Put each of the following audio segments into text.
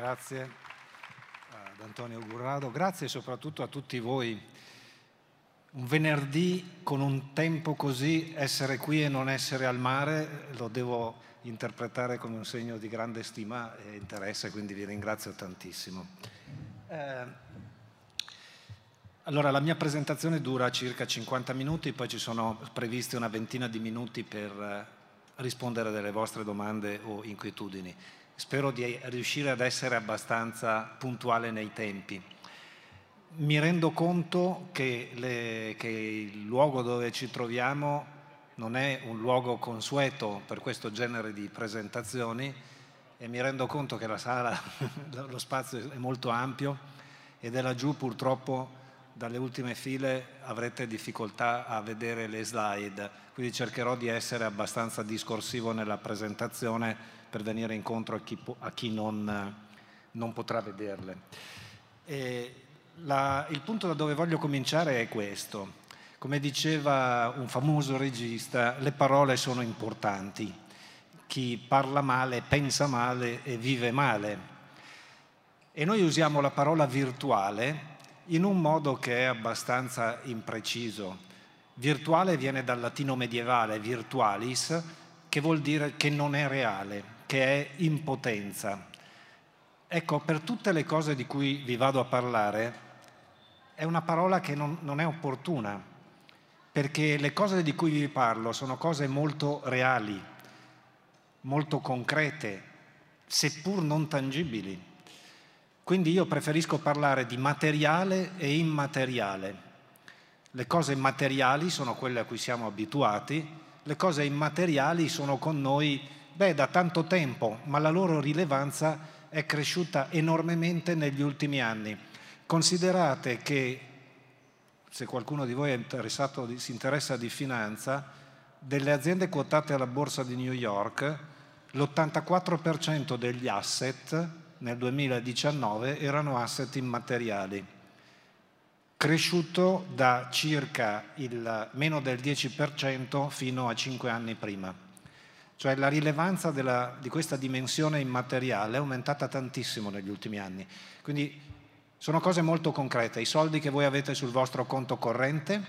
Grazie ad Antonio Gurrado, grazie soprattutto a tutti voi. Un venerdì con un tempo così, essere qui e non essere al mare, lo devo interpretare come un segno di grande stima e interesse, quindi vi ringrazio tantissimo. Allora, la mia presentazione dura circa 50 minuti, poi ci sono previsti una ventina di minuti per rispondere delle vostre domande o inquietudini. Spero di riuscire ad essere abbastanza puntuale nei tempi. Mi rendo conto che il luogo dove ci troviamo non è un luogo consueto per questo genere di presentazioni e mi rendo conto che la sala, lo spazio è molto ampio e da laggiù purtroppo dalle ultime file avrete difficoltà a vedere le slide, quindi cercherò di essere abbastanza discorsivo nella presentazione per venire incontro a chi non potrà vederle. Il punto da dove voglio cominciare è questo. Come diceva un famoso regista, le parole sono importanti. Chi parla male, pensa male e vive male. E noi usiamo la parola virtuale in un modo che è abbastanza impreciso. Virtuale viene dal latino medievale, virtualis, che vuol dire che non è reale, che è in potenza. Ecco, per tutte le cose di cui vi vado a parlare, è una parola che non è opportuna, perché le cose di cui vi parlo sono cose molto reali, molto concrete, seppur non tangibili. Quindi io preferisco parlare di materiale e immateriale. Le cose materiali sono quelle a cui siamo abituati, le cose immateriali sono con noi da tanto tempo, ma la loro rilevanza è cresciuta enormemente negli ultimi anni. Considerate che, se qualcuno di voi è interessato, si interessa di finanza, delle aziende quotate alla borsa di New York, l'84% degli asset nel 2019 erano asset immateriali, cresciuto da circa il meno del 10% fino a 5 anni prima. Cioè la rilevanza di questa dimensione immateriale è aumentata tantissimo negli ultimi anni. Quindi sono cose molto concrete. I soldi che voi avete sul vostro conto corrente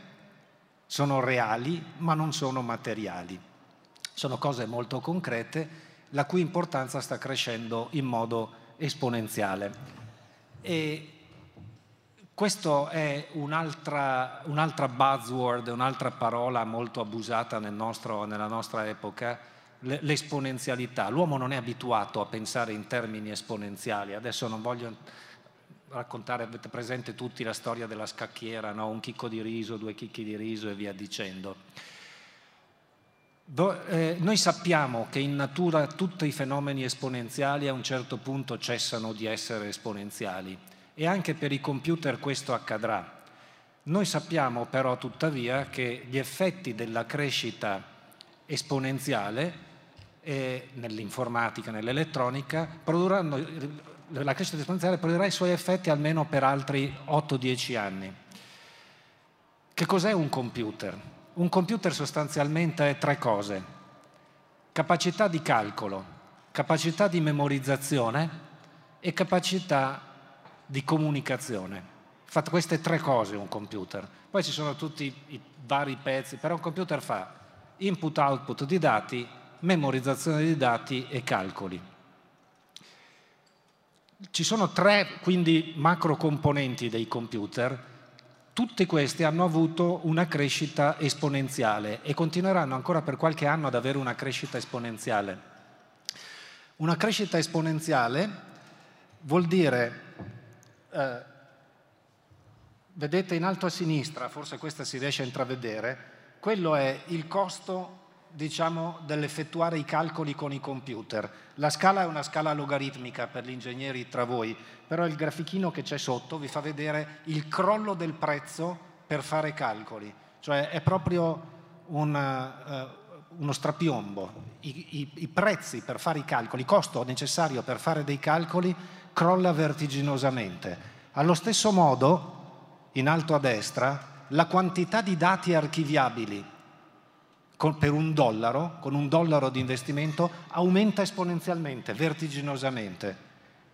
sono reali, ma non sono materiali. Sono cose molto concrete, la cui importanza sta crescendo in modo esponenziale. Questo è un'altra buzzword, un'altra parola molto abusata nella nostra epoca, l'esponenzialità. L'uomo non è abituato a pensare in termini esponenziali. Adesso non voglio raccontare, avete presente tutti la storia della scacchiera, no? Un chicco di riso, 2 chicchi di riso e via dicendo. Noi sappiamo che in natura tutti i fenomeni esponenziali a un certo punto cessano di essere esponenziali. E anche per i computer questo accadrà. Noi sappiamo però tuttavia che gli effetti della crescita esponenziale nell'informatica, nell'elettronica, la crescita esponenziale produrrà i suoi effetti almeno per altri 8-10 anni. Che cos'è un computer? Un computer sostanzialmente è 3 cose. Capacità di calcolo, capacità di memorizzazione e capacità di comunicazione. Fa queste 3 cose un computer. Poi ci sono tutti i vari pezzi, però un computer fa input-output di dati, memorizzazione di dati e calcoli. Ci sono 3, quindi, macro componenti dei computer. Tutti questi hanno avuto una crescita esponenziale e continueranno ancora per qualche anno ad avere una crescita esponenziale. Una crescita esponenziale vuol dire... vedete in alto a sinistra, forse questa si riesce a intravedere, quello è il costo, diciamo, dell'effettuare i calcoli con i computer. La scala è una scala logaritmica per gli ingegneri tra voi, però il grafichino che c'è sotto vi fa vedere il crollo del prezzo per fare calcoli, cioè è proprio uno strapiombo. I prezzi per fare i calcoli, il costo necessario per fare dei calcoli crolla vertiginosamente. Allo stesso modo, in alto a destra, la quantità di dati archiviabili per $1, con $1 di investimento, aumenta esponenzialmente, vertiginosamente.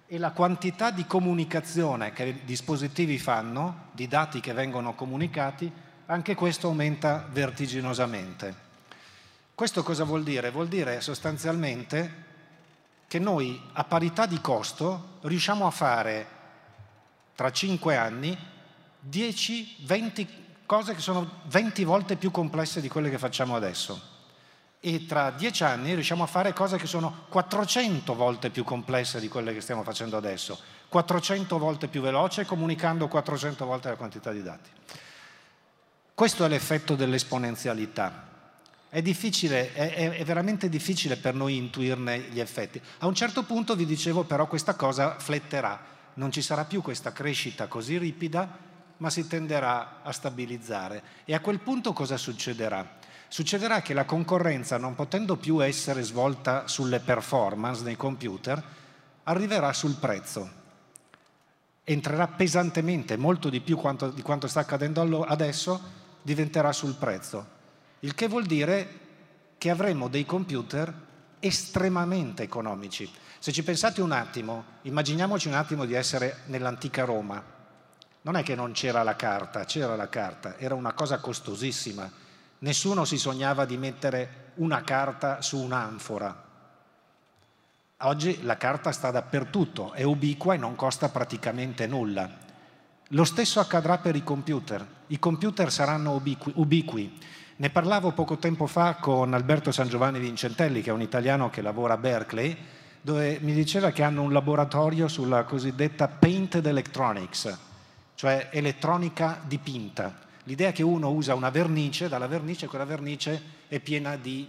e la quantità di comunicazione che i dispositivi fanno, di dati che vengono comunicati, anche questo aumenta vertiginosamente. Questo cosa vuol dire? Vuol dire sostanzialmente che noi a parità di costo riusciamo a fare tra 5 anni 10, 20 cose che sono 20 volte più complesse di quelle che facciamo adesso. E tra 10 anni riusciamo a fare cose che sono 400 volte più complesse di quelle che stiamo facendo adesso, 400 volte più veloce, comunicando 400 volte la quantità di dati. Questo è l'effetto dell'esponenzialità. È difficile, è veramente difficile per noi intuirne gli effetti. A un certo punto, vi dicevo, però questa cosa fletterà, non ci sarà più questa crescita così ripida, ma si tenderà a stabilizzare. E a quel punto cosa succederà? Succederà che la concorrenza, non potendo più essere svolta sulle performance dei computer, arriverà sul prezzo. Entrerà pesantemente, molto di più di quanto sta accadendo adesso, diventerà sul prezzo. Il che vuol dire che avremo dei computer estremamente economici. Se ci pensate un attimo, immaginiamoci un attimo di essere nell'antica Roma. Non è che non c'era la carta, era una cosa costosissima. Nessuno si sognava di mettere una carta su un'anfora. Oggi la carta sta dappertutto, è ubiqua e non costa praticamente nulla. Lo stesso accadrà per i computer. I computer saranno ubiqui. Ne parlavo poco tempo fa con Alberto Sangiovanni Vincentelli, che è un italiano che lavora a Berkeley, dove mi diceva che hanno un laboratorio sulla cosiddetta painted electronics, cioè elettronica dipinta. L'idea che uno usa una vernice, dalla vernice quella vernice è piena di,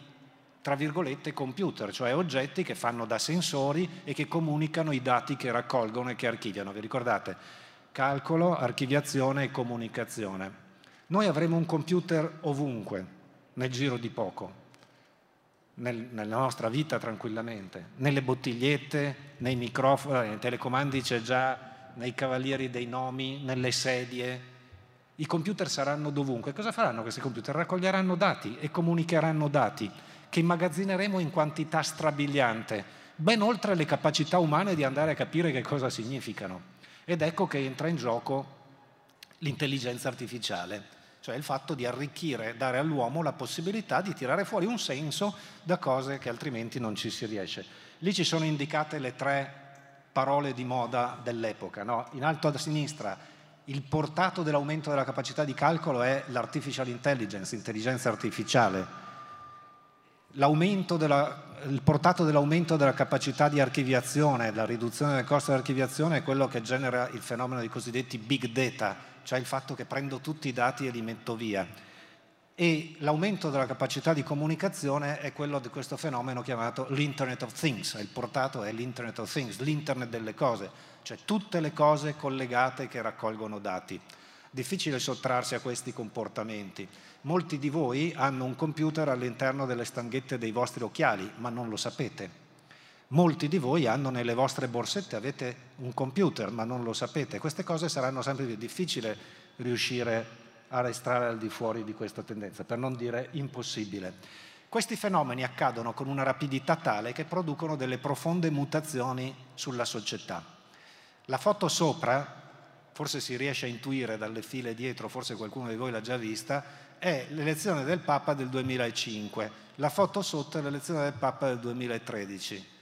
tra virgolette, computer, cioè oggetti che fanno da sensori e che comunicano i dati che raccolgono e che archiviano. Vi ricordate? Calcolo, archiviazione e comunicazione. Noi avremo un computer ovunque, nel giro di poco, nella nostra vita tranquillamente, nelle bottigliette, nei microfoni, nei telecomandi c'è già, nei cavalieri dei nomi, nelle sedie. I computer saranno dovunque. Cosa faranno questi computer? Raccoglieranno dati e comunicheranno dati che immagazzineremo in quantità strabiliante, ben oltre le capacità umane di andare a capire che cosa significano. Ed ecco che entra in gioco l'intelligenza artificiale. Cioè il fatto di arricchire, dare all'uomo la possibilità di tirare fuori un senso da cose che altrimenti non ci si riesce. Lì ci sono indicate le tre parole di moda dell'epoca, no? In alto a sinistra il portato dell'aumento della capacità di calcolo è l'artificial intelligence, intelligenza artificiale. Il portato dell'aumento della capacità di archiviazione, la riduzione del costo dell'archiviazione è quello che genera il fenomeno dei cosiddetti big data, cioè il fatto che prendo tutti i dati e li metto via. E l'aumento della capacità di comunicazione è quello di questo fenomeno chiamato l'Internet of Things, il portato è l'Internet of Things, l'Internet delle cose, cioè tutte le cose collegate che raccolgono dati. Difficile sottrarsi a questi comportamenti. Molti di voi hanno un computer all'interno delle stanghette dei vostri occhiali, ma non lo sapete. Molti di voi hanno nelle vostre borsette, avete un computer, ma non lo sapete. Queste cose saranno sempre più difficili riuscire a restare al di fuori di questa tendenza, per non dire impossibile. Questi fenomeni accadono con una rapidità tale che producono delle profonde mutazioni sulla società. La foto sopra, forse si riesce a intuire dalle file dietro, forse qualcuno di voi l'ha già vista, è l'elezione del Papa del 2005. La foto sotto è l'elezione del Papa del 2013.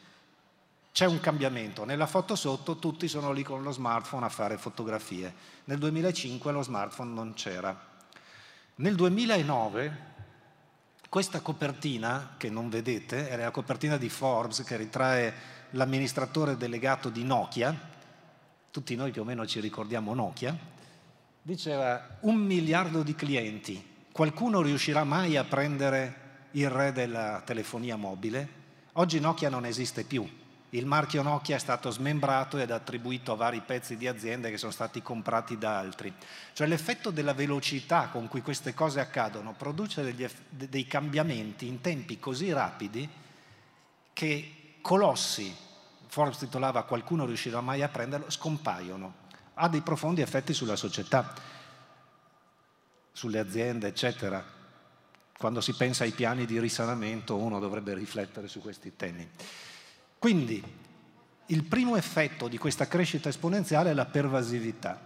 C'è un cambiamento. Nella foto sotto tutti sono lì con lo smartphone a fare fotografie. Nel 2005 lo smartphone non c'era. Nel 2009 questa copertina, che non vedete, era la copertina di Forbes che ritrae l'amministratore delegato di Nokia. Tutti noi più o meno ci ricordiamo Nokia, diceva 1 miliardo di clienti, qualcuno riuscirà mai a prendere il re della telefonia mobile? Oggi Nokia non esiste più, il marchio Nokia è stato smembrato ed attribuito a vari pezzi di aziende che sono stati comprati da altri. Cioè l'effetto della velocità con cui queste cose accadono produce dei cambiamenti in tempi così rapidi che colossi, Forbes titolava "Qualcuno riuscirà mai a prenderlo", scompaiono. Ha dei profondi effetti sulla società, sulle aziende, eccetera. Quando si pensa ai piani di risanamento, uno dovrebbe riflettere su questi temi. Quindi, Il primo effetto di questa crescita esponenziale è la pervasività.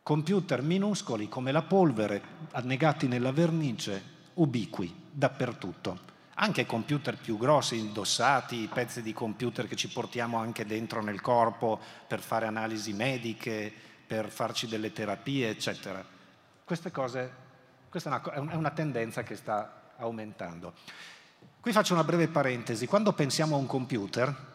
Computer minuscoli come la polvere, annegati nella vernice, ubiqui, dappertutto. Anche computer più grossi, indossati, pezzi di computer che ci portiamo anche dentro nel corpo per fare analisi mediche, per farci delle terapie, eccetera. Queste cose, questa è una tendenza che sta aumentando. Qui faccio una breve parentesi. Quando pensiamo a un computer,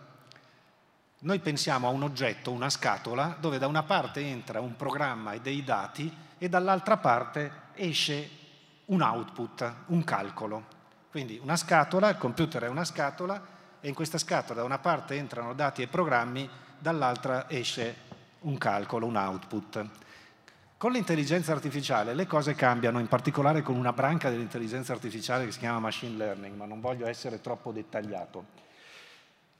noi pensiamo a un oggetto, una scatola, dove da una parte entra un programma e dei dati e dall'altra parte esce un output, un calcolo. Quindi una scatola, il computer è una scatola e in questa scatola da una parte entrano dati e programmi, dall'altra esce un calcolo, un output. Con l'intelligenza artificiale le cose cambiano, in particolare con una branca dell'intelligenza artificiale che si chiama machine learning, ma non voglio essere troppo dettagliato.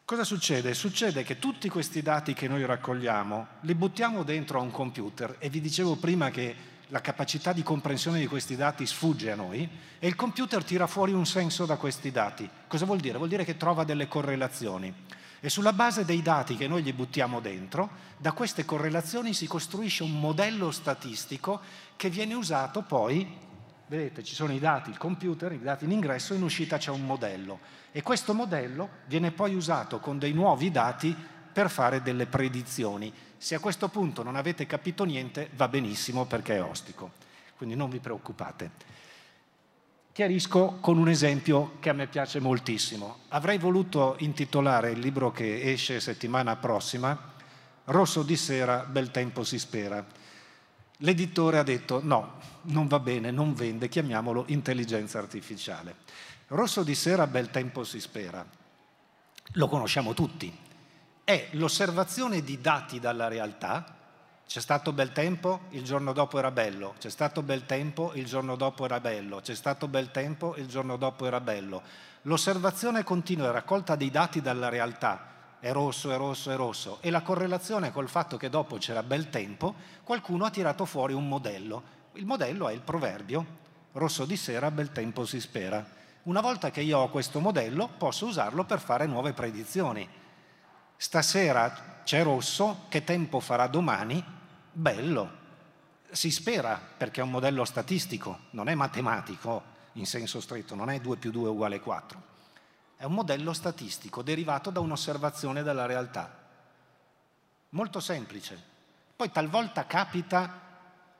Cosa succede? Succede che tutti questi dati che noi raccogliamo li buttiamo dentro a un computer e vi dicevo prima che la capacità di comprensione di questi dati sfugge a noi e il computer tira fuori un senso da questi dati. Cosa vuol dire? Vuol dire che trova delle correlazioni e sulla base dei dati che noi gli buttiamo dentro, da queste correlazioni si costruisce un modello statistico che viene usato poi, vedete ci sono i dati, il computer, i dati in ingresso, in uscita c'è un modello e questo modello viene poi usato con dei nuovi dati per fare delle predizioni. Se a questo punto non avete capito niente, va benissimo perché è ostico. Quindi non vi preoccupate. Chiarisco con un esempio che a me piace moltissimo. Avrei voluto intitolare il libro che esce settimana prossima Rosso di sera, bel tempo si spera. L'editore ha detto no, non va bene, non vende, chiamiamolo intelligenza artificiale. Rosso di sera, bel tempo si spera. Lo conosciamo tutti. È l'osservazione di dati dalla realtà, c'è stato bel tempo, il giorno dopo era bello, c'è stato bel tempo, il giorno dopo era bello, c'è stato bel tempo, il giorno dopo era bello. L'osservazione continua e raccolta dei dati dalla realtà, è rosso, è rosso, è rosso, e la correlazione col fatto che dopo c'era bel tempo, qualcuno ha tirato fuori un modello. Il modello è il proverbio, rosso di sera, bel tempo si spera. Una volta che io ho questo modello, posso usarlo per fare nuove predizioni. Stasera c'è rosso, che tempo farà domani? Bello. Si spera, perché è un modello statistico, non è matematico in senso stretto, non è 2 più 2 uguale 4. È un modello statistico derivato da un'osservazione della realtà. Molto semplice. Poi talvolta capita,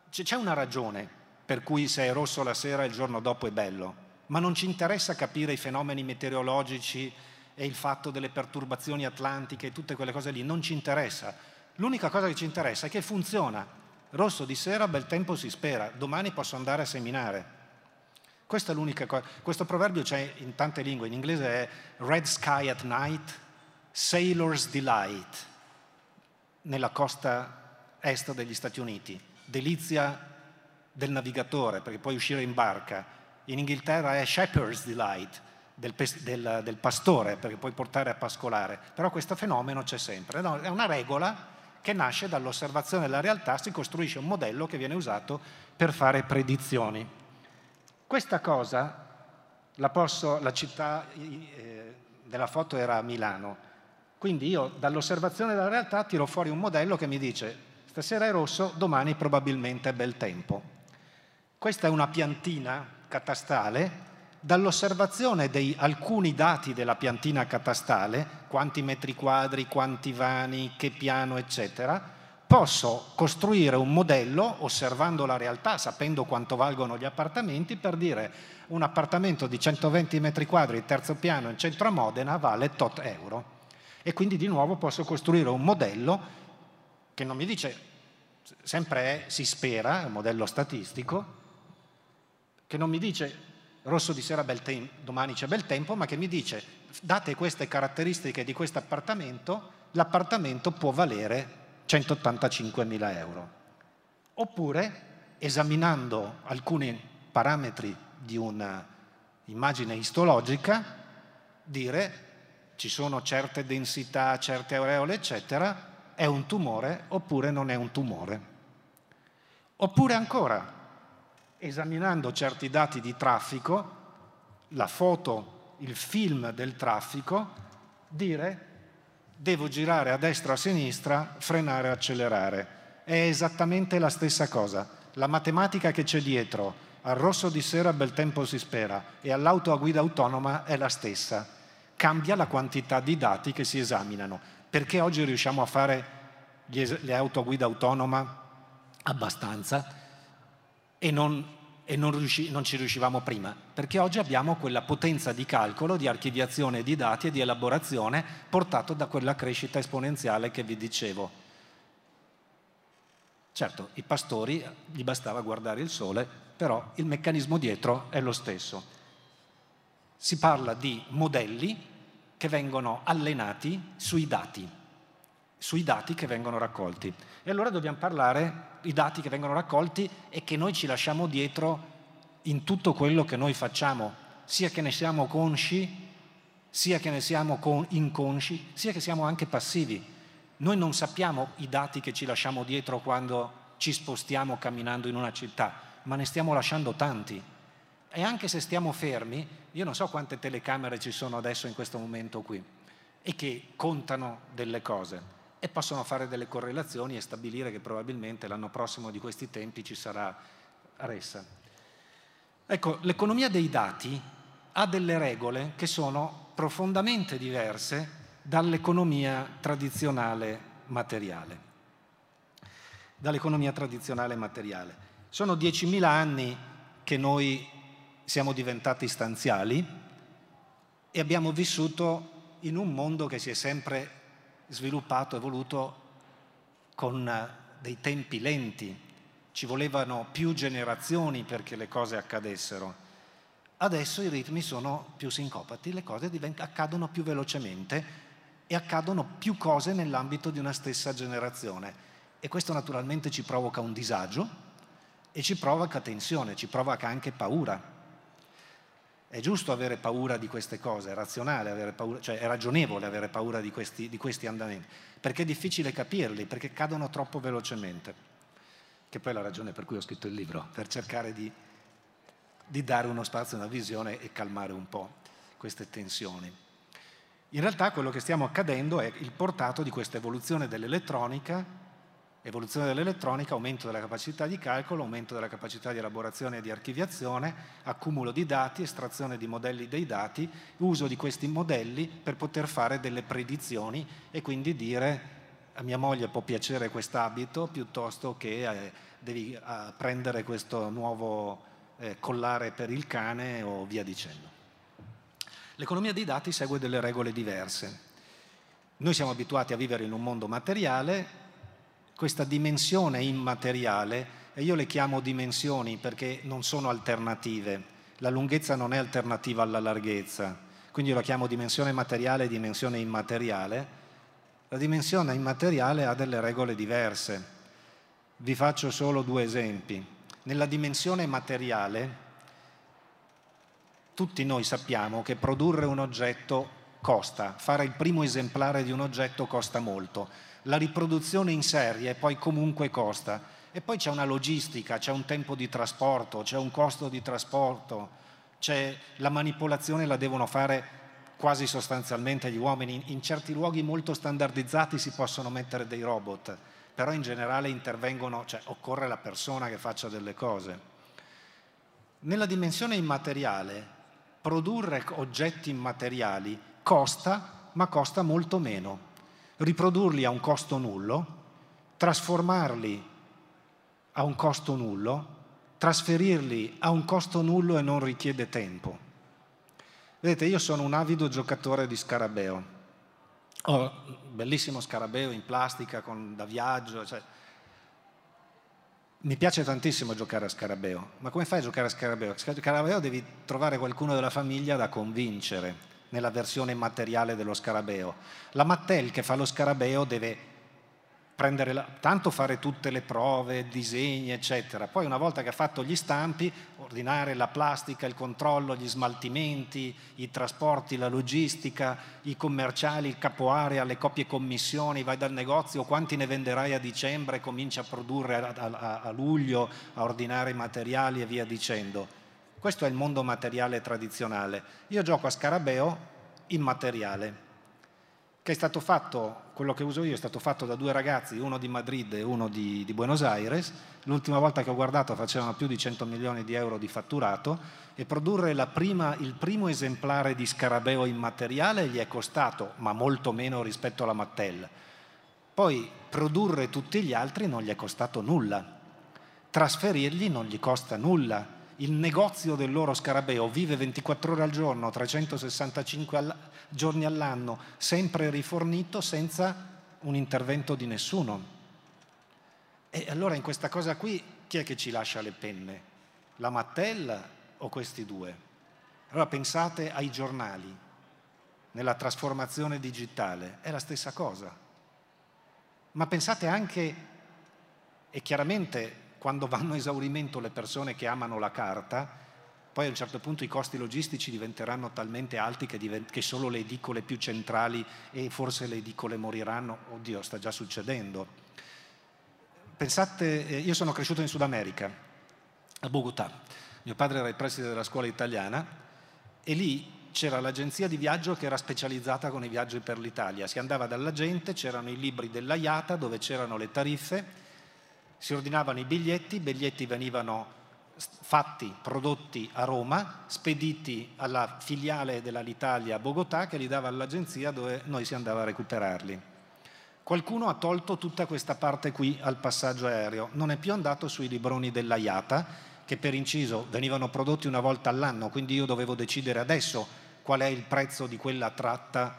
c'è una ragione per cui se è rosso la sera il giorno dopo è bello, ma non ci interessa capire i fenomeni meteorologici e il fatto delle perturbazioni atlantiche e tutte quelle cose lì, non ci interessa. L'unica cosa che ci interessa è che funziona. Rosso di sera, bel tempo si spera, domani posso andare a seminare. Questa è l'unica cosa. Questo proverbio c'è in tante lingue, in inglese è Red Sky at Night, Sailor's Delight, nella costa est degli Stati Uniti. Delizia del navigatore, perché puoi uscire in barca. In Inghilterra è Shepherd's Delight, del pastore, perché puoi portare a pascolare, però questo fenomeno c'è sempre, no, è una regola che nasce dall'osservazione della realtà, si costruisce un modello che viene usato per fare predizioni. Questa cosa, la città della foto era Milano, quindi io dall'osservazione della realtà tiro fuori un modello che mi dice stasera è rosso, domani probabilmente è bel tempo. Questa è una piantina catastale. Dall'osservazione di alcuni dati della piantina catastale, quanti metri quadri, quanti vani, che piano, eccetera, posso costruire un modello osservando la realtà, sapendo quanto valgono gli appartamenti, per dire un appartamento di 120 metri quadri, terzo piano, in centro a Modena, vale tot euro. E quindi di nuovo posso costruire un modello che non mi dice, sempre è, si spera, è un modello statistico, che non mi dice rosso di sera, bel tempo, domani c'è bel tempo, ma che mi dice, date queste caratteristiche di questo appartamento, l'appartamento può valere 185.000 euro. Oppure, esaminando alcuni parametri di un'immagine istologica, dire, ci sono certe densità, certe aureole, eccetera, è un tumore oppure non è un tumore. Oppure ancora, esaminando certi dati di traffico, la foto, il film del traffico, dire devo girare a destra, a sinistra, frenare, accelerare. È esattamente la stessa cosa. La matematica che c'è dietro al rosso di sera bel tempo si spera e all'auto a guida autonoma è la stessa. Cambia la quantità di dati che si esaminano. Perché oggi riusciamo a fare le auto a guida autonoma abbastanza e non ci riuscivamo prima? Perché oggi abbiamo quella potenza di calcolo, di archiviazione di dati e di elaborazione portato da quella crescita esponenziale che vi dicevo. Certo, i pastori gli bastava guardare il sole, però il meccanismo dietro è lo stesso. Si parla di modelli che vengono allenati sui dati che vengono raccolti. E allora dobbiamo parlare di dati che vengono raccolti e che noi ci lasciamo dietro in tutto quello che noi facciamo, sia che ne siamo consci, sia che ne siamo inconsci, sia che siamo anche passivi. Noi non sappiamo i dati che ci lasciamo dietro quando ci spostiamo camminando in una città, ma ne stiamo lasciando tanti. E anche se stiamo fermi, io non so quante telecamere ci sono adesso in questo momento qui e che contano delle cose e possono fare delle correlazioni e stabilire che probabilmente l'anno prossimo di questi tempi ci sarà ressa. Ecco, l'economia dei dati ha delle regole che sono profondamente diverse dall'economia tradizionale materiale. Dall'economia tradizionale materiale. Sono 10.000 anni che noi siamo diventati stanziali e abbiamo vissuto in un mondo che si è sempre sviluppato, evoluto con dei tempi lenti. Ci volevano più generazioni perché le cose accadessero. Adesso i ritmi sono più sincopati, le cose accadono più velocemente e accadono più cose nell'ambito di una stessa generazione. E questo naturalmente ci provoca un disagio e ci provoca tensione, ci provoca anche paura. È giusto avere paura di queste cose, è razionale avere paura, cioè è ragionevole avere paura di questi andamenti, perché è difficile capirli, perché cadono troppo velocemente, che poi è la ragione per cui ho scritto il libro, per cercare di dare uno spazio, una visione e calmare un po' queste tensioni. In realtà quello che stiamo accadendo è il portato di questa evoluzione dell'elettronica, aumento della capacità di calcolo, aumento della capacità di elaborazione e di archiviazione, accumulo di dati, estrazione di modelli dei dati, uso di questi modelli per poter fare delle predizioni e quindi dire a mia moglie può piacere quest'abito piuttosto che devi prendere questo nuovo collare per il cane o via dicendo. L'economia dei dati segue delle regole diverse. Noi siamo abituati a vivere in un mondo materiale. Questa dimensione immateriale, e io le chiamo dimensioni perché non sono alternative, la lunghezza non è alternativa alla larghezza, quindi io la chiamo dimensione materiale e dimensione immateriale. La dimensione immateriale ha delle regole diverse. Vi faccio solo due esempi. Nella dimensione materiale tutti noi sappiamo che produrre un oggetto costa, fare il primo esemplare di un oggetto costa molto. La riproduzione in serie poi comunque costa. E poi c'è una logistica, c'è un tempo di trasporto, c'è un costo di trasporto, c'è la manipolazione, la devono fare quasi sostanzialmente gli uomini. In certi luoghi molto standardizzati si possono mettere dei robot, però in generale intervengono, cioè occorre la persona che faccia delle cose. Nella dimensione immateriale, produrre oggetti immateriali costa, ma costa molto meno. Riprodurli a un costo nullo, trasformarli a un costo nullo, trasferirli a un costo nullo e non richiede tempo. Vedete, io sono un avido giocatore di Scarabeo. Ho un bellissimo Scarabeo in plastica da viaggio. Cioè. Mi piace tantissimo giocare a Scarabeo. Ma come fai a giocare a Scarabeo? A Scarabeo devi trovare qualcuno della famiglia da convincere. Nella versione materiale dello Scarabeo. La Mattel che fa lo Scarabeo deve prendere tanto fare tutte le prove, disegni, eccetera. Poi una volta che ha fatto gli stampi, ordinare la plastica, il controllo, gli smaltimenti, i trasporti, la logistica, i commerciali, il capoarea, le copie commissioni, vai dal negozio, quanti ne venderai a dicembre, cominci a produrre a luglio, a ordinare i materiali e via dicendo. Questo è il mondo materiale tradizionale. Io gioco a Scarabeo immateriale. che è stato fatto, quello che uso io è stato fatto da due ragazzi, uno di Madrid e uno di Buenos Aires. L'ultima volta che ho guardato facevano più di 100 milioni di euro di fatturato, e produrre il primo esemplare di Scarabeo in materiale gli è costato, ma molto meno rispetto alla Mattel. Poi produrre tutti gli altri non gli è costato nulla, trasferirgli non gli costa nulla. Il negozio del loro Scarabeo vive 24 ore al giorno, 365 giorni all'anno, sempre rifornito, senza un intervento di nessuno. E allora in questa cosa qui chi è che ci lascia le penne? La Mattel o questi due? Allora pensate ai giornali, nella trasformazione digitale, è la stessa cosa. Ma pensate anche, e chiaramente quando vanno a esaurimento le persone che amano la carta, poi a un certo punto i costi logistici diventeranno talmente alti che solo le edicole più centrali, e forse le edicole moriranno, oddio, sta già succedendo. Pensate, io sono cresciuto in Sud America, a Bogotà, mio padre era il preside della scuola italiana, e lì c'era l'agenzia di viaggio che era specializzata con i viaggi per l'Italia. Si andava dalla gente, c'erano i libri della IATA dove c'erano le tariffe, si ordinavano i biglietti venivano fatti, prodotti a Roma, spediti alla filiale dell'Alitalia a Bogotà, che li dava all'agenzia dove noi si andava a recuperarli. Qualcuno ha tolto tutta questa parte qui al passaggio aereo, non è più andato sui libroni dell'IATA, che per inciso venivano prodotti una volta all'anno, quindi io dovevo decidere adesso qual è il prezzo di quella tratta,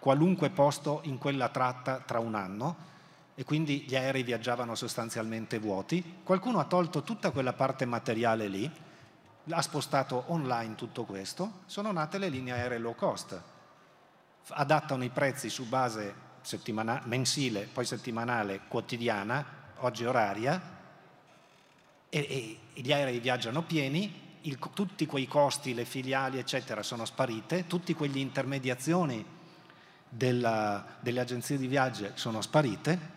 qualunque posto in quella tratta tra un anno, e quindi gli aerei viaggiavano sostanzialmente vuoti. Qualcuno ha tolto tutta quella parte materiale lì, ha spostato online tutto questo, sono nate le linee aeree low cost, adattano i prezzi su base mensile, poi settimanale, quotidiana, oggi oraria, e gli aerei viaggiano pieni, tutti quei costi, le filiali eccetera sono sparite, tutti quegli intermediazioni delle agenzie di viaggio sono sparite.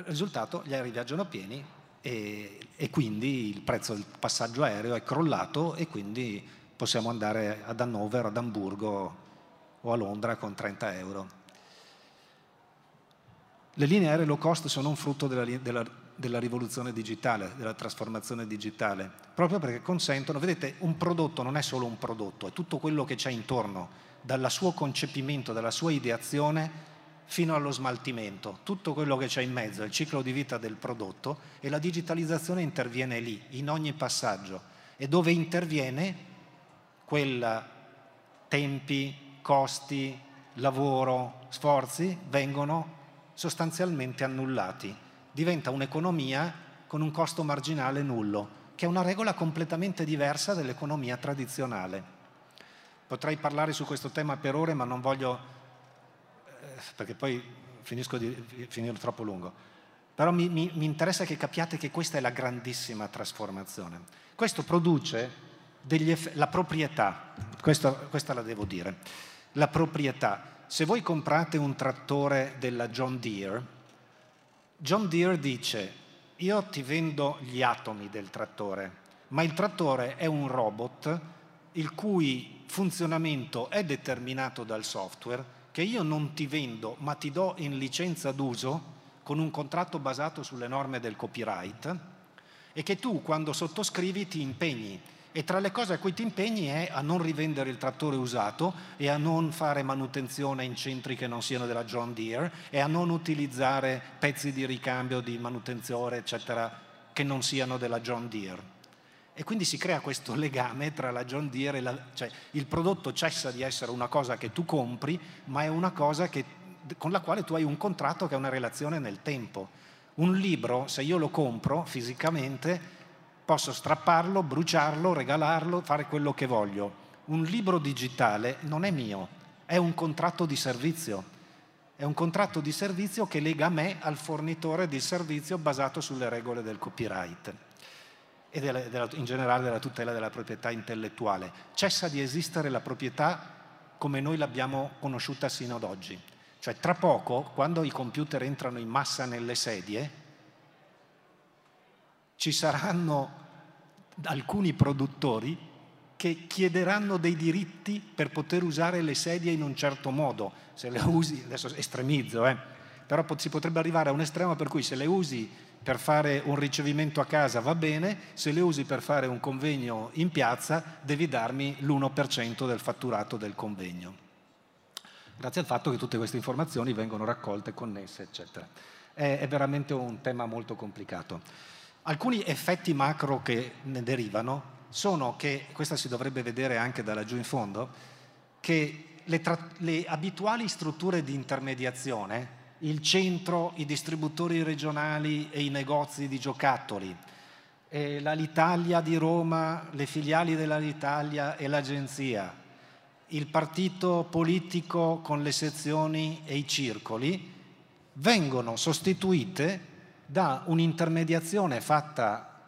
Il risultato, gli aerei viaggiano pieni e quindi il prezzo del passaggio aereo è crollato, e quindi possiamo andare ad Hannover, ad Amburgo o a Londra con 30 euro. Le linee aeree low cost sono un frutto della rivoluzione digitale, della trasformazione digitale, proprio perché consentono, vedete, un prodotto non è solo un prodotto, è tutto quello che c'è intorno, dal suo concepimento, dalla sua ideazione, fino allo smaltimento, tutto quello che c'è in mezzo, il ciclo di vita del prodotto, e la digitalizzazione interviene lì, in ogni passaggio, e dove interviene, quel tempi, costi, lavoro, sforzi vengono sostanzialmente annullati. Diventa un'economia con un costo marginale nullo, che è una regola completamente diversa dell'economia tradizionale. Potrei parlare su questo tema per ore, ma non voglio, perché poi finirò troppo lungo, però mi interessa che capiate che questa è la grandissima trasformazione. Questo produce la proprietà, questa la devo dire, la proprietà. Se voi comprate un trattore della John Deere dice: io ti vendo gli atomi del trattore, ma il trattore è un robot il cui funzionamento è determinato dal software, che io non ti vendo ma ti do in licenza d'uso con un contratto basato sulle norme del copyright, e che tu quando sottoscrivi ti impegni, e tra le cose a cui ti impegni è a non rivendere il trattore usato, e a non fare manutenzione in centri che non siano della John Deere, e a non utilizzare pezzi di ricambio di manutenzione eccetera che non siano della John Deere. E quindi si crea questo legame tra la John Deere e cioè il prodotto cessa di essere una cosa che tu compri, ma è una cosa con la quale tu hai un contratto, che è una relazione nel tempo. Un libro, se io lo compro fisicamente, posso strapparlo, bruciarlo, regalarlo, fare quello che voglio. Un libro digitale non è mio, è un contratto di servizio. È un contratto di servizio che lega me al fornitore di servizio basato sulle regole del copyright e in generale della tutela della proprietà intellettuale. Cessa di esistere la proprietà come noi l'abbiamo conosciuta sino ad oggi. Cioè tra poco, quando i computer entrano in massa nelle sedie, ci saranno alcuni produttori che chiederanno dei diritti per poter usare le sedie in un certo modo. Se le usi, adesso estremizzo, però si potrebbe arrivare a un estremo per cui se le usi per fare un ricevimento a casa va bene, se le usi per fare un convegno in piazza devi darmi l'1% del fatturato del convegno. Grazie al fatto che tutte queste informazioni vengono raccolte, connesse, eccetera. È veramente un tema molto complicato. Alcuni effetti macro che ne derivano sono che, questa si dovrebbe vedere anche da laggiù in fondo, che le abituali strutture di intermediazione, il centro, i distributori regionali e i negozi di giocattoli, l'Alitalia di Roma, le filiali dell'Alitalia e l'agenzia, il partito politico con le sezioni e i circoli, vengono sostituite da un'intermediazione fatta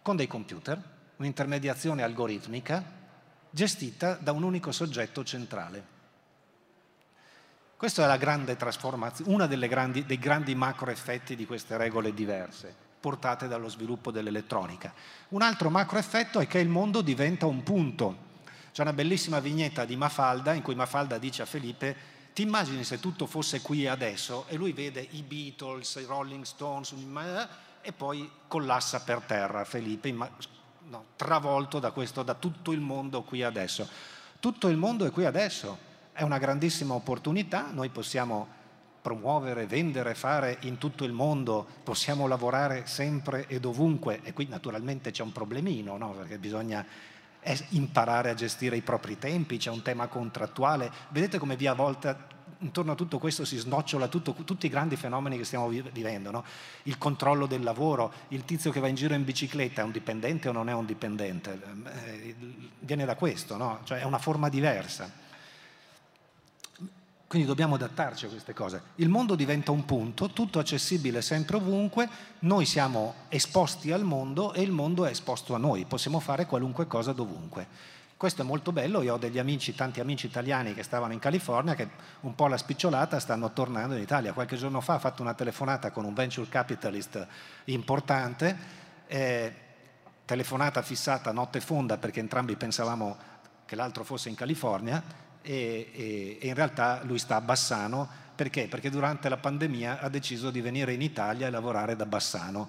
con dei computer, un'intermediazione algoritmica gestita da un unico soggetto centrale. Questa è la grande trasformazione, uno dei grandi macro effetti di queste regole diverse portate dallo sviluppo dell'elettronica. Un altro macro effetto è che il mondo diventa un punto. C'è una bellissima vignetta di Mafalda in cui Mafalda dice a Felipe: ti immagini se tutto fosse qui e adesso? E lui vede i Beatles, i Rolling Stones, e poi collassa per terra Felipe, travolto da tutto il mondo qui e adesso. Tutto il mondo è qui adesso, è una grandissima opportunità, noi possiamo promuovere, vendere, fare in tutto il mondo, possiamo lavorare sempre e dovunque, e qui naturalmente c'è un problemino, no? Perché bisogna imparare a gestire i propri tempi, c'è un tema contrattuale. Vedete come via volta intorno a tutto questo si snocciola tutti i grandi fenomeni che stiamo vivendo, no? Il controllo del lavoro, il tizio che va in giro in bicicletta è un dipendente o non è un dipendente? Viene da questo, no? Cioè è una forma diversa. Quindi dobbiamo adattarci a queste cose. Il mondo diventa un punto, tutto accessibile sempre ovunque, noi siamo esposti al mondo e il mondo è esposto a noi, possiamo fare qualunque cosa dovunque. Questo è molto bello, io ho degli amici, tanti amici italiani che stavano in California, che un po' alla spicciolata stanno tornando in Italia. Qualche giorno fa ho fatto una telefonata con un venture capitalist importante, telefonata fissata notte fonda perché entrambi pensavamo che l'altro fosse in California, e in realtà lui sta a Bassano. Perché? Perché durante la pandemia ha deciso di venire in Italia e lavorare da Bassano,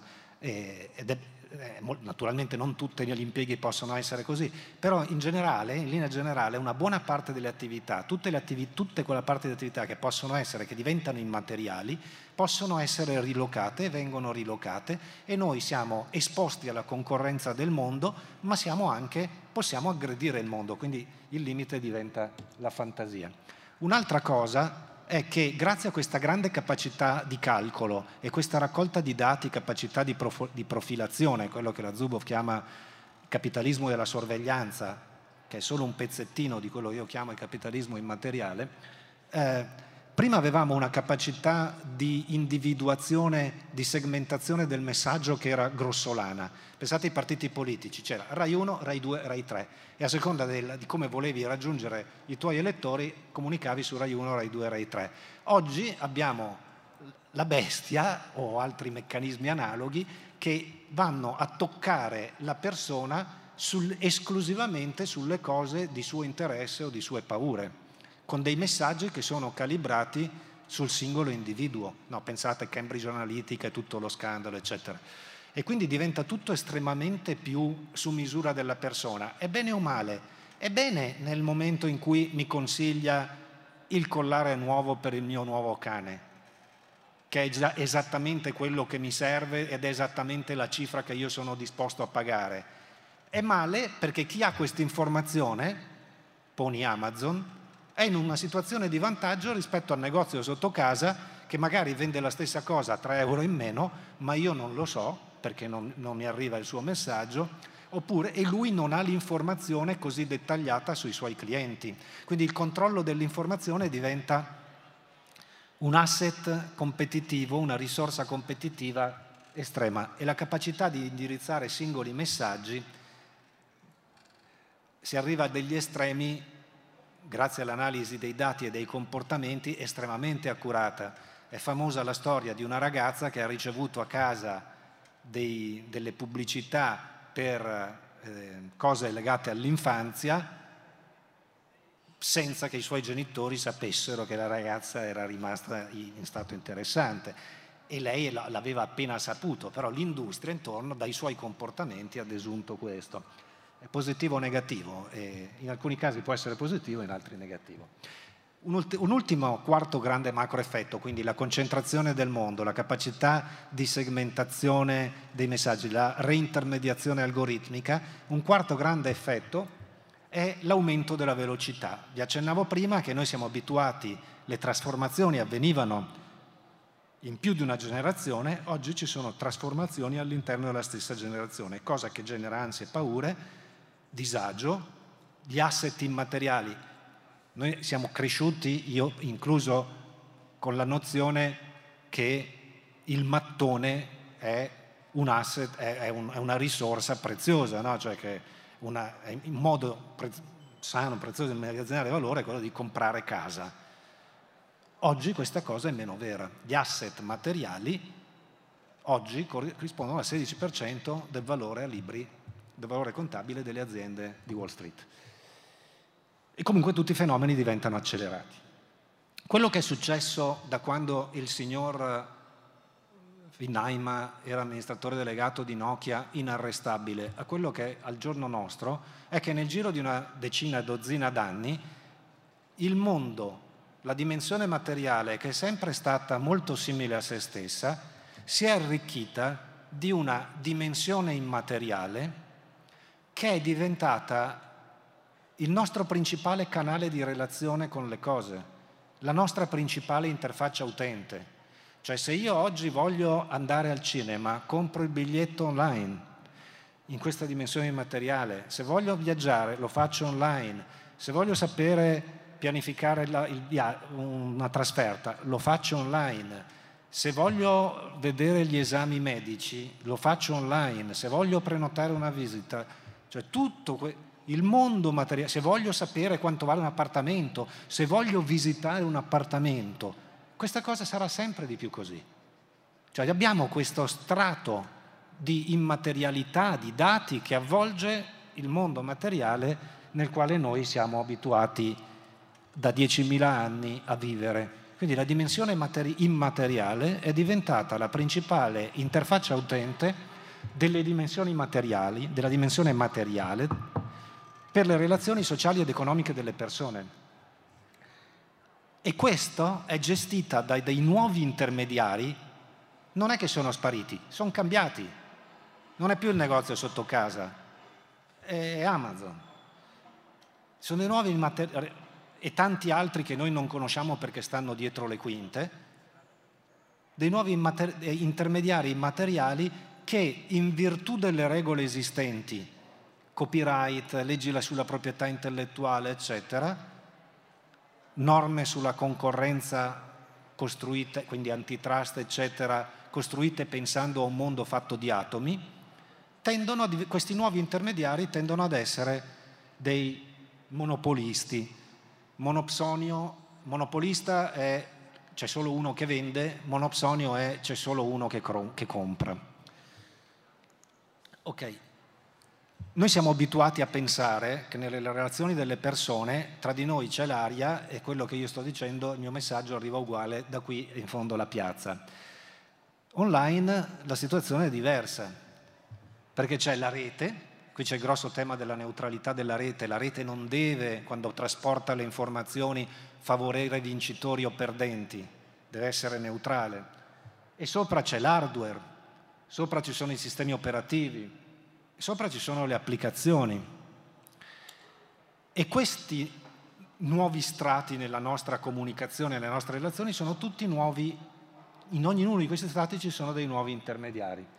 naturalmente non tutti gli impieghi possono essere così, però in generale, in linea generale, una buona parte delle attività, tutte quella parte di attività che possono essere, che diventano immateriali, possono essere rilocate, vengono rilocate, e noi siamo esposti alla concorrenza del mondo, ma siamo anche, possiamo aggredire il mondo, quindi il limite diventa la fantasia. Un'altra cosa è che grazie a questa grande capacità di calcolo e questa raccolta di dati, capacità di profilazione, quello che la Zuboff chiama capitalismo della sorveglianza, che è solo un pezzettino di quello che io chiamo il capitalismo immateriale, prima avevamo una capacità di individuazione, di segmentazione del messaggio che era grossolana. Pensate ai partiti politici, c'era Rai 1, Rai 2, Rai 3 e a seconda di come volevi raggiungere i tuoi elettori comunicavi su Rai 1, Rai 2, Rai 3. Oggi abbiamo la bestia o altri meccanismi analoghi che vanno a toccare la persona esclusivamente sulle cose di suo interesse o di sue paure, con dei messaggi che sono calibrati sul singolo individuo. No, pensate a Cambridge Analytica e tutto lo scandalo, eccetera. E quindi diventa tutto estremamente più su misura della persona. È bene o male? È bene nel momento in cui mi consiglia il collare nuovo per il mio nuovo cane, che è già esattamente quello che mi serve ed è esattamente la cifra che io sono disposto a pagare. È male perché chi ha questa informazione, poni Amazon, è in una situazione di vantaggio rispetto al negozio sotto casa che magari vende la stessa cosa a 3 euro in meno, ma io non lo so perché non mi arriva il suo messaggio, oppure e lui non ha l'informazione così dettagliata sui suoi clienti. Quindi il controllo dell'informazione diventa un asset competitivo, una risorsa competitiva estrema, e la capacità di indirizzare singoli messaggi, si arriva a degli estremi grazie all'analisi dei dati e dei comportamenti estremamente accurata. È famosa la storia di una ragazza che ha ricevuto a casa delle pubblicità per cose legate all'infanzia senza che i suoi genitori sapessero che la ragazza era rimasta in stato interessante. E lei l'aveva appena saputo, però l'industria intorno dai suoi comportamenti ha desunto questo. È positivo o negativo? In alcuni casi può essere positivo, in altri negativo. Un ultimo quarto grande macro effetto, quindi la concentrazione del mondo, la capacità di segmentazione dei messaggi, la reintermediazione algoritmica. Un quarto grande effetto è l'aumento della velocità. Vi accennavo prima che noi siamo abituati, le trasformazioni avvenivano in più di una generazione, oggi ci sono trasformazioni all'interno della stessa generazione, cosa che genera ansie e paure, disagio, gli asset immateriali. Noi siamo cresciuti, io incluso, con la nozione che il mattone è un asset, è una risorsa preziosa, no? Cioè che in modo sano, prezioso, immagazzinare valore è quello di comprare casa. Oggi questa cosa è meno vera. Gli asset materiali oggi corrispondono al 16% del valore a libri, del valore contabile delle aziende di Wall Street. E comunque tutti i fenomeni diventano accelerati. Quello che è successo da quando il signor Vinaima era amministratore delegato di Nokia inarrestabile a quello che è al giorno nostro è che nel giro di una decina, dozzina d'anni il mondo, la dimensione materiale, che è sempre stata molto simile a se stessa, si è arricchita di una dimensione immateriale che è diventata il nostro principale canale di relazione con le cose, la nostra principale interfaccia utente. Cioè, se io oggi voglio andare al cinema, compro il biglietto online in questa dimensione immateriale. Se voglio viaggiare, lo faccio online. Se voglio sapere pianificare una trasferta, lo faccio online. Se voglio vedere gli esami medici, lo faccio online. Se voglio prenotare una visita, cioè tutto il mondo materiale, se voglio sapere quanto vale un appartamento, se voglio visitare un appartamento, questa cosa sarà sempre di più così. Cioè abbiamo questo strato di immaterialità, di dati che avvolge il mondo materiale nel quale noi siamo abituati da 10.000 anni a vivere. Quindi la dimensione immateriale è diventata la principale interfaccia utente delle dimensioni materiali, della dimensione materiale per le relazioni sociali ed economiche delle persone. E questo è gestita dai nuovi intermediari, non è che sono spariti, sono cambiati. Non è più il negozio sotto casa, è Amazon. Sono i nuovi intermediari e tanti altri che noi non conosciamo perché stanno dietro le quinte, dei nuovi intermediari immateriali che in virtù delle regole esistenti, copyright, leggi sulla proprietà intellettuale, eccetera, norme sulla concorrenza costruite, quindi antitrust, eccetera, costruite pensando a un mondo fatto di atomi, questi nuovi intermediari tendono ad essere dei monopolisti. Monopolista è c'è solo uno che vende, monopsonio è c'è solo uno che compra. Ok, noi siamo abituati a pensare che nelle relazioni delle persone tra di noi c'è l'aria e quello che io sto dicendo, il mio messaggio arriva uguale da qui in fondo alla piazza. Online la situazione è diversa, perché c'è la rete. Qui c'è il grosso tema della neutralità della rete. La rete non deve, quando trasporta le informazioni, favorire vincitori o perdenti, deve essere neutrale. E sopra c'è l'hardware, sopra ci sono i sistemi operativi, sopra ci sono le applicazioni. E questi nuovi strati nella nostra comunicazione, nelle nostre relazioni, sono tutti nuovi. In ognuno di questi strati ci sono dei nuovi intermediari.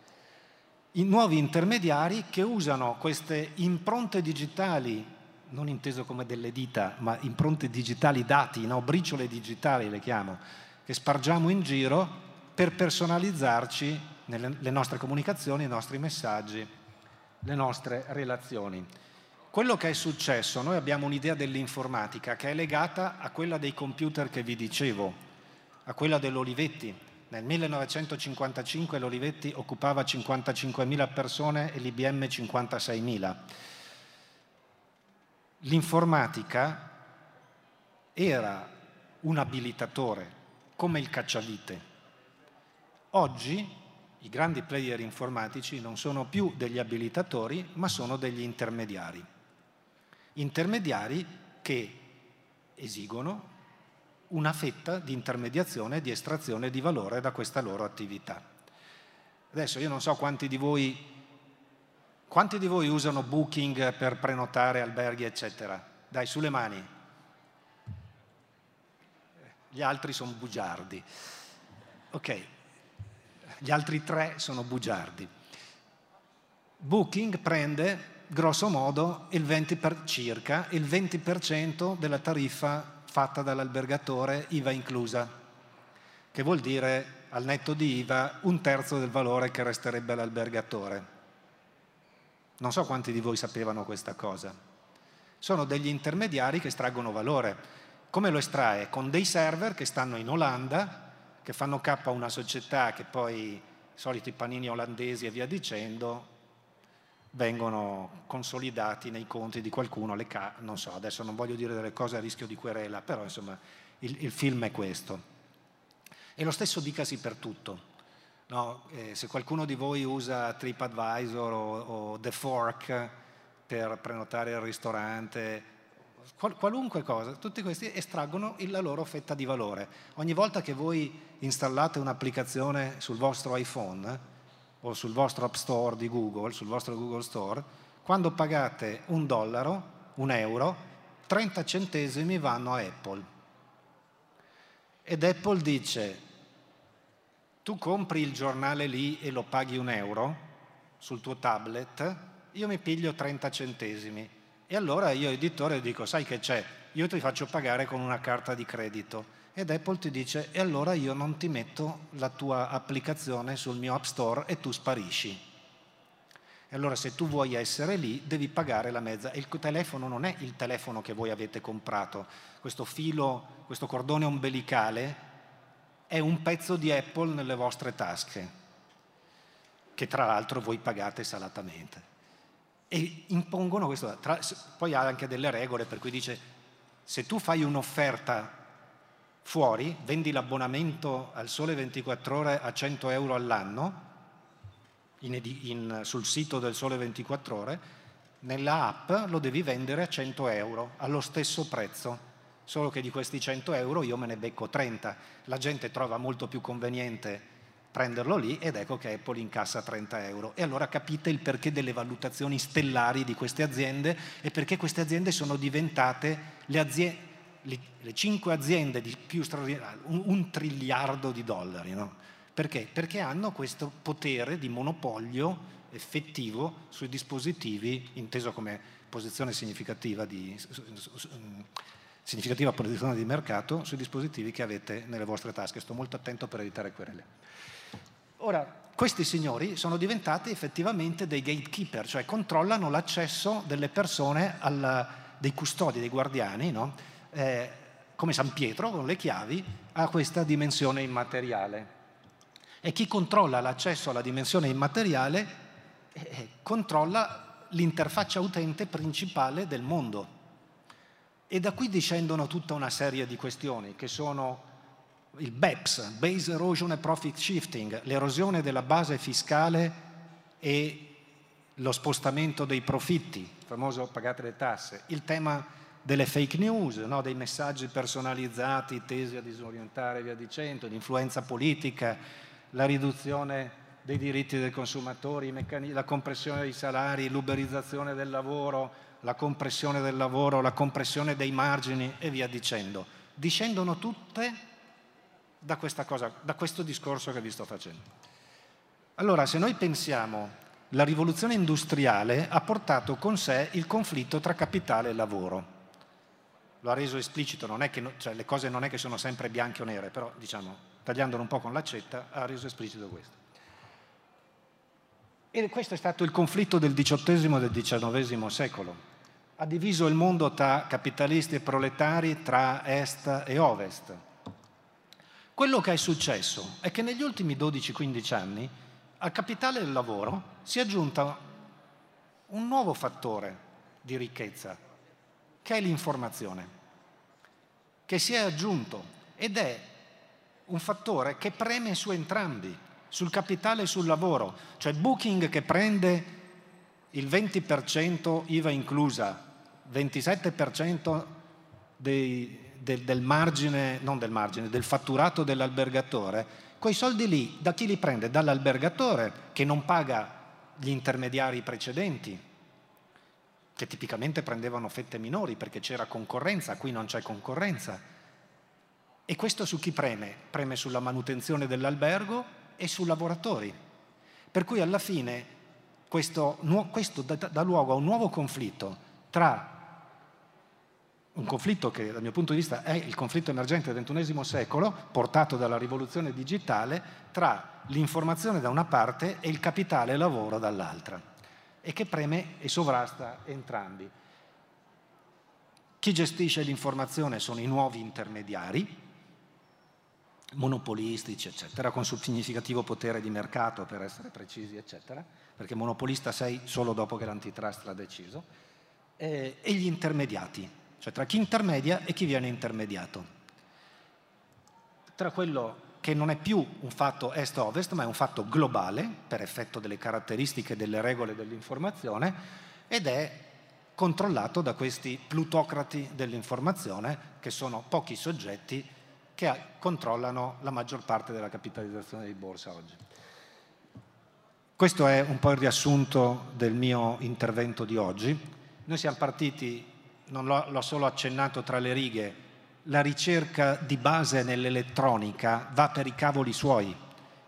I nuovi intermediari che usano queste impronte digitali, non inteso come delle dita, ma impronte digitali dati, no? Briciole digitali le chiamo, che spargiamo in giro per personalizzarci nelle nostre comunicazioni, i nostri messaggi, le nostre relazioni. Quello che è successo, noi abbiamo un'idea dell'informatica che è legata a quella dei computer che vi dicevo, a quella dell'Olivetti, Nel 1955 l'Olivetti occupava 55.000 persone e l'IBM 56.000. L'informatica era un abilitatore, come il cacciavite. Oggi i grandi player informatici non sono più degli abilitatori, ma sono degli intermediari. Intermediari che esigono una fetta di intermediazione e di estrazione di valore da questa loro attività. Adesso io non so quanti di voi usano Booking per prenotare alberghi eccetera. Dai, sulle mani. Gli altri sono bugiardi. Ok, gli altri tre sono bugiardi. Booking prende grosso modo circa il 20% della tariffa fatta dall'albergatore, IVA inclusa, che vuol dire al netto di IVA 1/3 del valore che resterebbe all'albergatore. Non so quanti di voi sapevano questa cosa. Sono degli intermediari che estraggono valore. Come lo estrae? Con dei server che stanno in Olanda, che fanno capo a una società che poi, soliti panini olandesi e via dicendo, vengono consolidati nei conti di qualcuno, non so, adesso non voglio dire delle cose a rischio di querela, però insomma il film è questo. E lo stesso dicasi per tutto. No? Se qualcuno di voi usa TripAdvisor o The Fork per prenotare il ristorante, qualunque cosa, tutti questi estraggono la loro fetta di valore. Ogni volta che voi installate un'applicazione sul vostro iPhone, o sul vostro App Store di Google, sul vostro Google Store, quando pagate $1, €1, 30 centesimi vanno a Apple. Ed Apple dice, tu compri il giornale lì e lo paghi €1 sul tuo tablet, io mi piglio 30 centesimi. E allora io, editore, dico, sai che c'è? Io ti faccio pagare con una carta di credito. Ed Apple ti dice, e allora io non ti metto la tua applicazione sul mio App Store e tu sparisci. E allora se tu vuoi essere lì, devi pagare la mezza. Il telefono non è il telefono che voi avete comprato. Questo filo, questo cordone ombelicale è un pezzo di Apple nelle vostre tasche, che tra l'altro voi pagate salatamente. E impongono questo. Poi ha anche delle regole per cui dice, se tu fai un'offerta fuori, vendi l'abbonamento al Sole 24 Ore a €100 all'anno sul sito del Sole 24 Ore, nella app lo devi vendere a €100 allo stesso prezzo, solo che di questi €100 io me ne becco 30. La gente trova molto più conveniente prenderlo lì ed ecco che Apple incassa €30. E allora capite il perché delle valutazioni stellari di queste aziende e perché queste aziende sono diventate le 5 aziende di più straordinario, un triliardo di $, no? Perché? Perché hanno questo potere di monopolio effettivo sui dispositivi, inteso come posizione significativa posizione di mercato, sui dispositivi che avete nelle vostre tasche. Sto molto attento per evitare querele. Ora, questi signori sono diventati effettivamente dei gatekeeper, cioè controllano l'accesso delle persone, dei custodi, dei guardiani, no? Come San Pietro con le chiavi, ha questa dimensione immateriale. E chi controlla l'accesso alla dimensione immateriale controlla l'interfaccia utente principale del mondo. E da qui discendono tutta una serie di questioni che sono il BEPS, Base Erosion and Profit Shifting, l'erosione della base fiscale e lo spostamento dei profitti, il famoso pagate le tasse, il tema delle fake news, no? Dei messaggi personalizzati tesi a disorientare via dicendo, l'influenza politica, la riduzione dei diritti dei consumatori, la compressione dei salari, l'uberizzazione del lavoro, la compressione dei margini e via dicendo. Discendono tutte da questa cosa, da questo discorso che vi sto facendo. Allora, se noi pensiamo, la rivoluzione industriale ha portato con sé il conflitto tra capitale e lavoro. Lo ha reso esplicito, non è che, cioè, le cose non è che sono sempre bianche o nere, però diciamo, tagliandolo un po' con l'accetta, ha reso esplicito questo. E questo è stato il conflitto del XVIII e del XIX secolo. Ha diviso il mondo tra capitalisti e proletari, tra est e ovest. Quello che è successo è che negli ultimi 12-15 anni al capitale del lavoro si è aggiunto un nuovo fattore di ricchezza, che è l'informazione, che si è aggiunto ed è un fattore che preme su entrambi, sul capitale e sul lavoro, cioè Booking che prende il 20% IVA inclusa, 27% del margine, non del margine, del fatturato dell'albergatore, quei soldi lì da chi li prende? Dall'albergatore che non paga gli intermediari precedenti, che tipicamente prendevano fette minori perché c'era concorrenza, qui non c'è concorrenza. E questo su chi preme? Preme sulla manutenzione dell'albergo e sui lavoratori. Per cui alla fine questo dà luogo a un nuovo conflitto tra un conflitto che dal mio punto di vista è il conflitto emergente del XXI secolo, portato dalla rivoluzione digitale, tra l'informazione da una parte e il capitale lavoro dall'altra, e che preme e sovrasta entrambi. Chi gestisce l'informazione sono i nuovi intermediari, monopolistici, eccetera, con significativo potere di mercato, per essere precisi, eccetera, perché monopolista sei solo dopo che l'antitrust l'ha deciso, e gli intermediati, cioè tra chi intermedia e chi viene intermediato. Tra quello che non è più un fatto est-ovest, ma è un fatto globale, per effetto delle caratteristiche, delle regole dell'informazione, ed è controllato da questi plutocrati dell'informazione, che sono pochi soggetti che controllano la maggior parte della capitalizzazione di borsa oggi. Questo è un po' il riassunto del mio intervento di oggi. Noi siamo partiti, non l'ho solo accennato tra le righe, la ricerca di base nell'elettronica va per i cavoli suoi,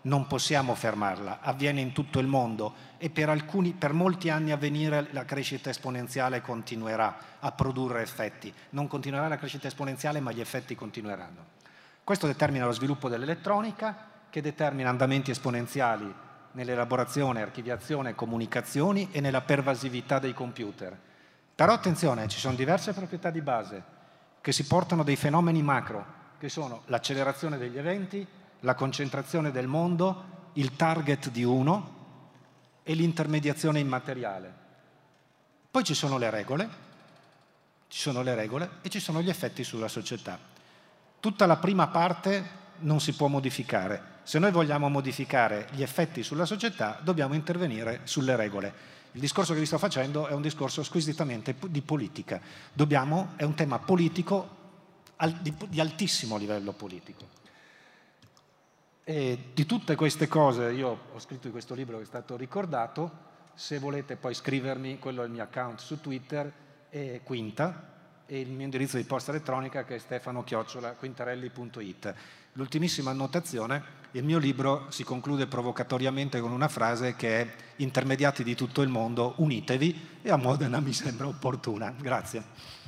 non possiamo fermarla, avviene in tutto il mondo e per molti anni a venire la crescita esponenziale continuerà a produrre effetti. Non continuerà la crescita esponenziale, ma gli effetti continueranno. Questo determina lo sviluppo dell'elettronica, che determina andamenti esponenziali nell'elaborazione, archiviazione, comunicazioni e nella pervasività dei computer. Però attenzione, ci sono diverse proprietà di base che si portano dei fenomeni macro, che sono l'accelerazione degli eventi, la concentrazione del mondo, il target di uno e l'intermediazione immateriale. Poi ci sono le regole e ci sono gli effetti sulla società. Tutta la prima parte non si può modificare. Se noi vogliamo modificare gli effetti sulla società, dobbiamo intervenire sulle regole. Il discorso che vi sto facendo è un discorso squisitamente di politica. È un tema politico di altissimo livello politico. E di tutte queste cose, io ho scritto in questo libro che è stato ricordato, se volete poi scrivermi, quello è il mio account su Twitter, è Quinta, e il mio indirizzo di posta elettronica che è stefano@quintarelli.it. L'ultimissima annotazione, il mio libro si conclude provocatoriamente con una frase che è: intermediati di tutto il mondo, unitevi, e a Modena mi sembra opportuna. Grazie.